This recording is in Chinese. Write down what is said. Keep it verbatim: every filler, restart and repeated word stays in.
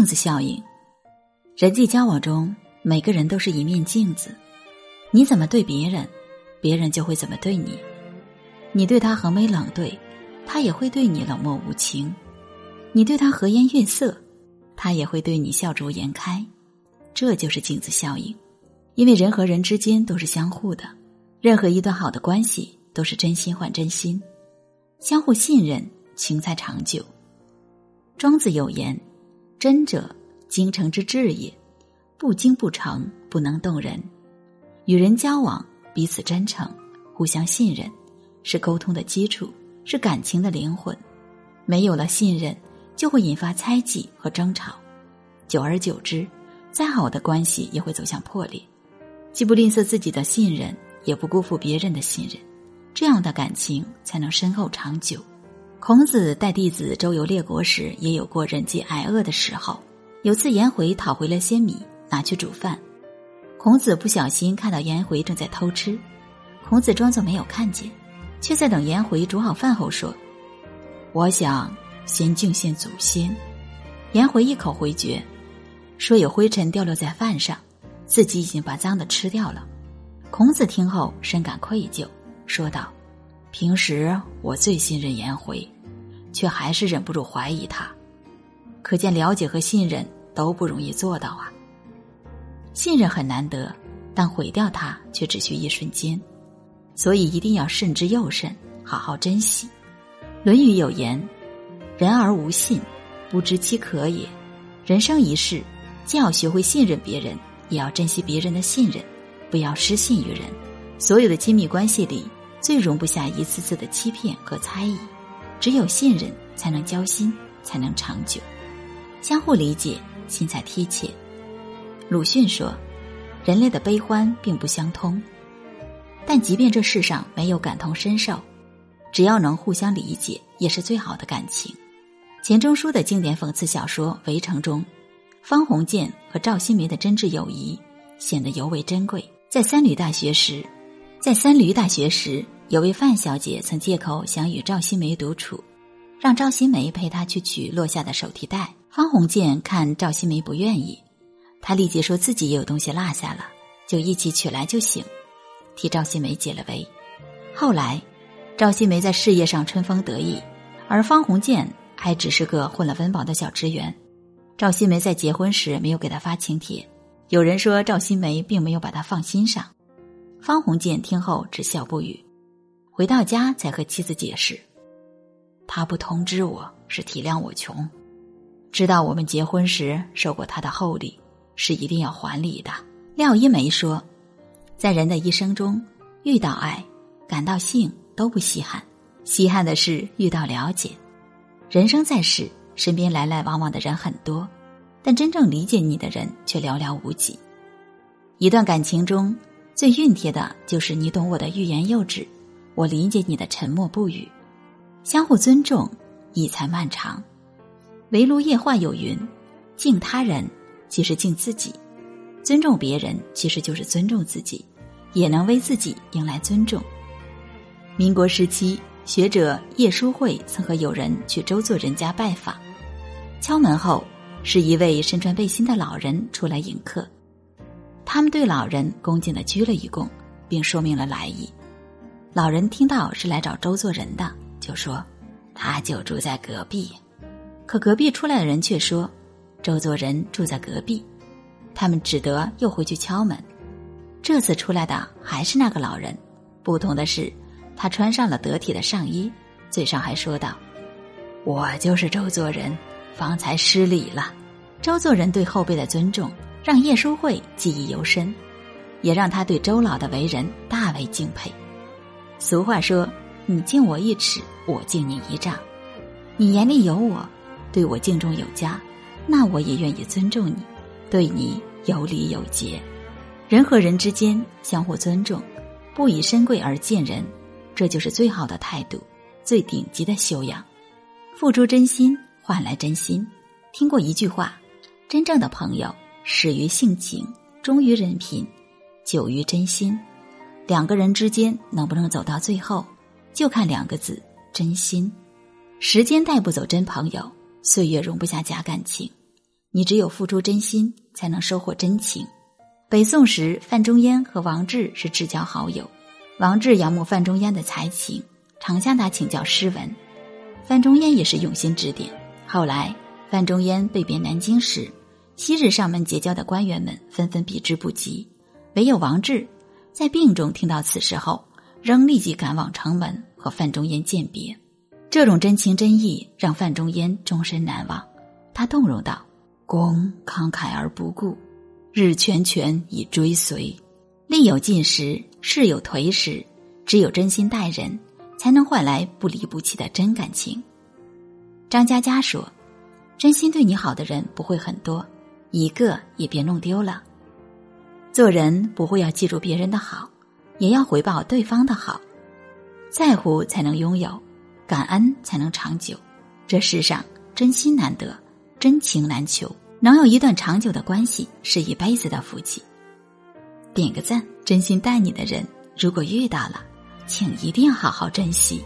镜子效应。人际交往中，每个人都是一面镜子，你怎么对别人，别人就会怎么对你。你对他横眉冷对，他也会对你冷漠无情；你对他和颜悦色，他也会对你笑逐颜开。这就是镜子效应。因为人和人之间都是相互的，任何一段好的关系都是真心换真心，相互信任，情才长久。庄子有言：真者，精诚之至也，不精不诚，不能动人。与人交往，彼此真诚，互相信任，是沟通的基础，是感情的灵魂。没有了信任，就会引发猜忌和争吵，久而久之，再好的关系也会走向破裂。既不吝啬自己的信任，也不辜负别人的信任，这样的感情才能深厚长久。孔子带弟子周游列国时，也有过忍饥挨饿的时候。有次颜回讨回了些米，拿去煮饭。孔子不小心看到颜回正在偷吃，孔子装作没有看见，却在等颜回煮好饭后说：“我想先敬献祖先。”颜回一口回绝，说有灰尘掉落在饭上，自己已经把脏的吃掉了。孔子听后深感愧疚，说道：“平时我最信任颜回，却还是忍不住怀疑他。可见了解和信任都不容易做到啊。信任很难得，但毁掉它却只需一瞬间，所以一定要慎之又慎，好好珍惜。”《论语》有言：“人而无信，不知其可也。”人生一世，既要学会信任别人，也要珍惜别人的信任，不要失信于人。所有的亲密关系里，最容不下一次次的欺骗和猜疑，只有信任才能交心，才能长久。相互理解，心才贴切。鲁迅说：“人类的悲欢并不相通，但即便这世上没有感同身受，只要能互相理解，也是最好的感情。”钱钟书的经典讽刺小说《围城》中，方鸿渐和赵新梅的真挚友谊显得尤为珍贵。在三闾大学时，在三闾大学时，有位范小姐曾借口想与赵新梅独处，让赵新梅陪她去取落下的手提袋。方鸿渐看赵新梅不愿意，他立即说自己也有东西落下了，就一起取来就行，替赵新梅解了围。后来，赵新梅在事业上春风得意，而方鸿渐还只是个混了温饱的小职员。赵新梅在结婚时没有给他发请帖，有人说赵新梅并没有把他放心上。方鸿渐听后只笑不语，回到家才和妻子解释：“他不通知我是体谅我穷，知道我们结婚时受过他的厚礼，是一定要还礼的。”廖一梅说：“在人的一生中，遇到爱、感到性都不稀罕，稀罕的是遇到了解。”人生在世，身边来来往往的人很多，但真正理解你的人却寥寥无几。一段感情中，最熨帖的就是你懂我的欲言又止，我理解你的沉默不语。相互尊重，亦才漫长。围炉夜话有云：“敬他人，即是敬自己。”尊重别人，其实就是尊重自己，也能为自己迎来尊重。民国时期，学者叶书慧曾和友人去周作人家拜访，敲门后是一位身穿背心的老人出来迎客。他们对老人恭敬地鞠了一躬，并说明了来意。老人听到是来找周作人的，就说他就住在隔壁。可隔壁出来的人却说周作人住在隔壁，他们只得又回去敲门。这次出来的还是那个老人，不同的是他穿上了得体的上衣，嘴上还说道：“我就是周作人，方才失礼了。”周作人对后辈的尊重，让叶书慧记忆犹深，也让他对周老的为人大为敬佩。俗话说：“你敬我一尺，我敬你一丈。”你眼里有我，对我敬重有加，那我也愿意尊重你，对你有礼有节。人和人之间相互尊重，不以身贵而贱人，这就是最好的态度，最顶级的修养。付出真心，换来真心。听过一句话：真正的朋友，始于性情，忠于人品，久于真心。两个人之间能不能走到最后，就看两个字：真心。时间带不走真朋友，岁月容不下假感情。你只有付出真心，才能收获真情。北宋时，范仲淹和王志是至交好友。王志仰慕范仲淹的才情，常向他请教诗文。范仲淹也是用心指点。后来，范仲淹被贬南京时，昔日上门结交的官员们纷纷避之不及，唯有王志在病中听到此事后，仍立即赶往城门和范仲淹鉴别。这种真情真意让范仲淹终身难忘。他动容道：“公慷慨而不顾，日全全以追随。力有尽时，势有颓时，只有真心待人，才能换来不离不弃的真感情。”张嘉佳说：“真心对你好的人不会很多，一个也别弄丢了。做人不会要记住别人的好，也要回报对方的好。在乎才能拥有，感恩才能长久。这世上真心难得，真情难求。能有一段长久的关系，是一辈子的福气。”点个赞，真心待你的人，如果遇到了，请一定好好珍惜。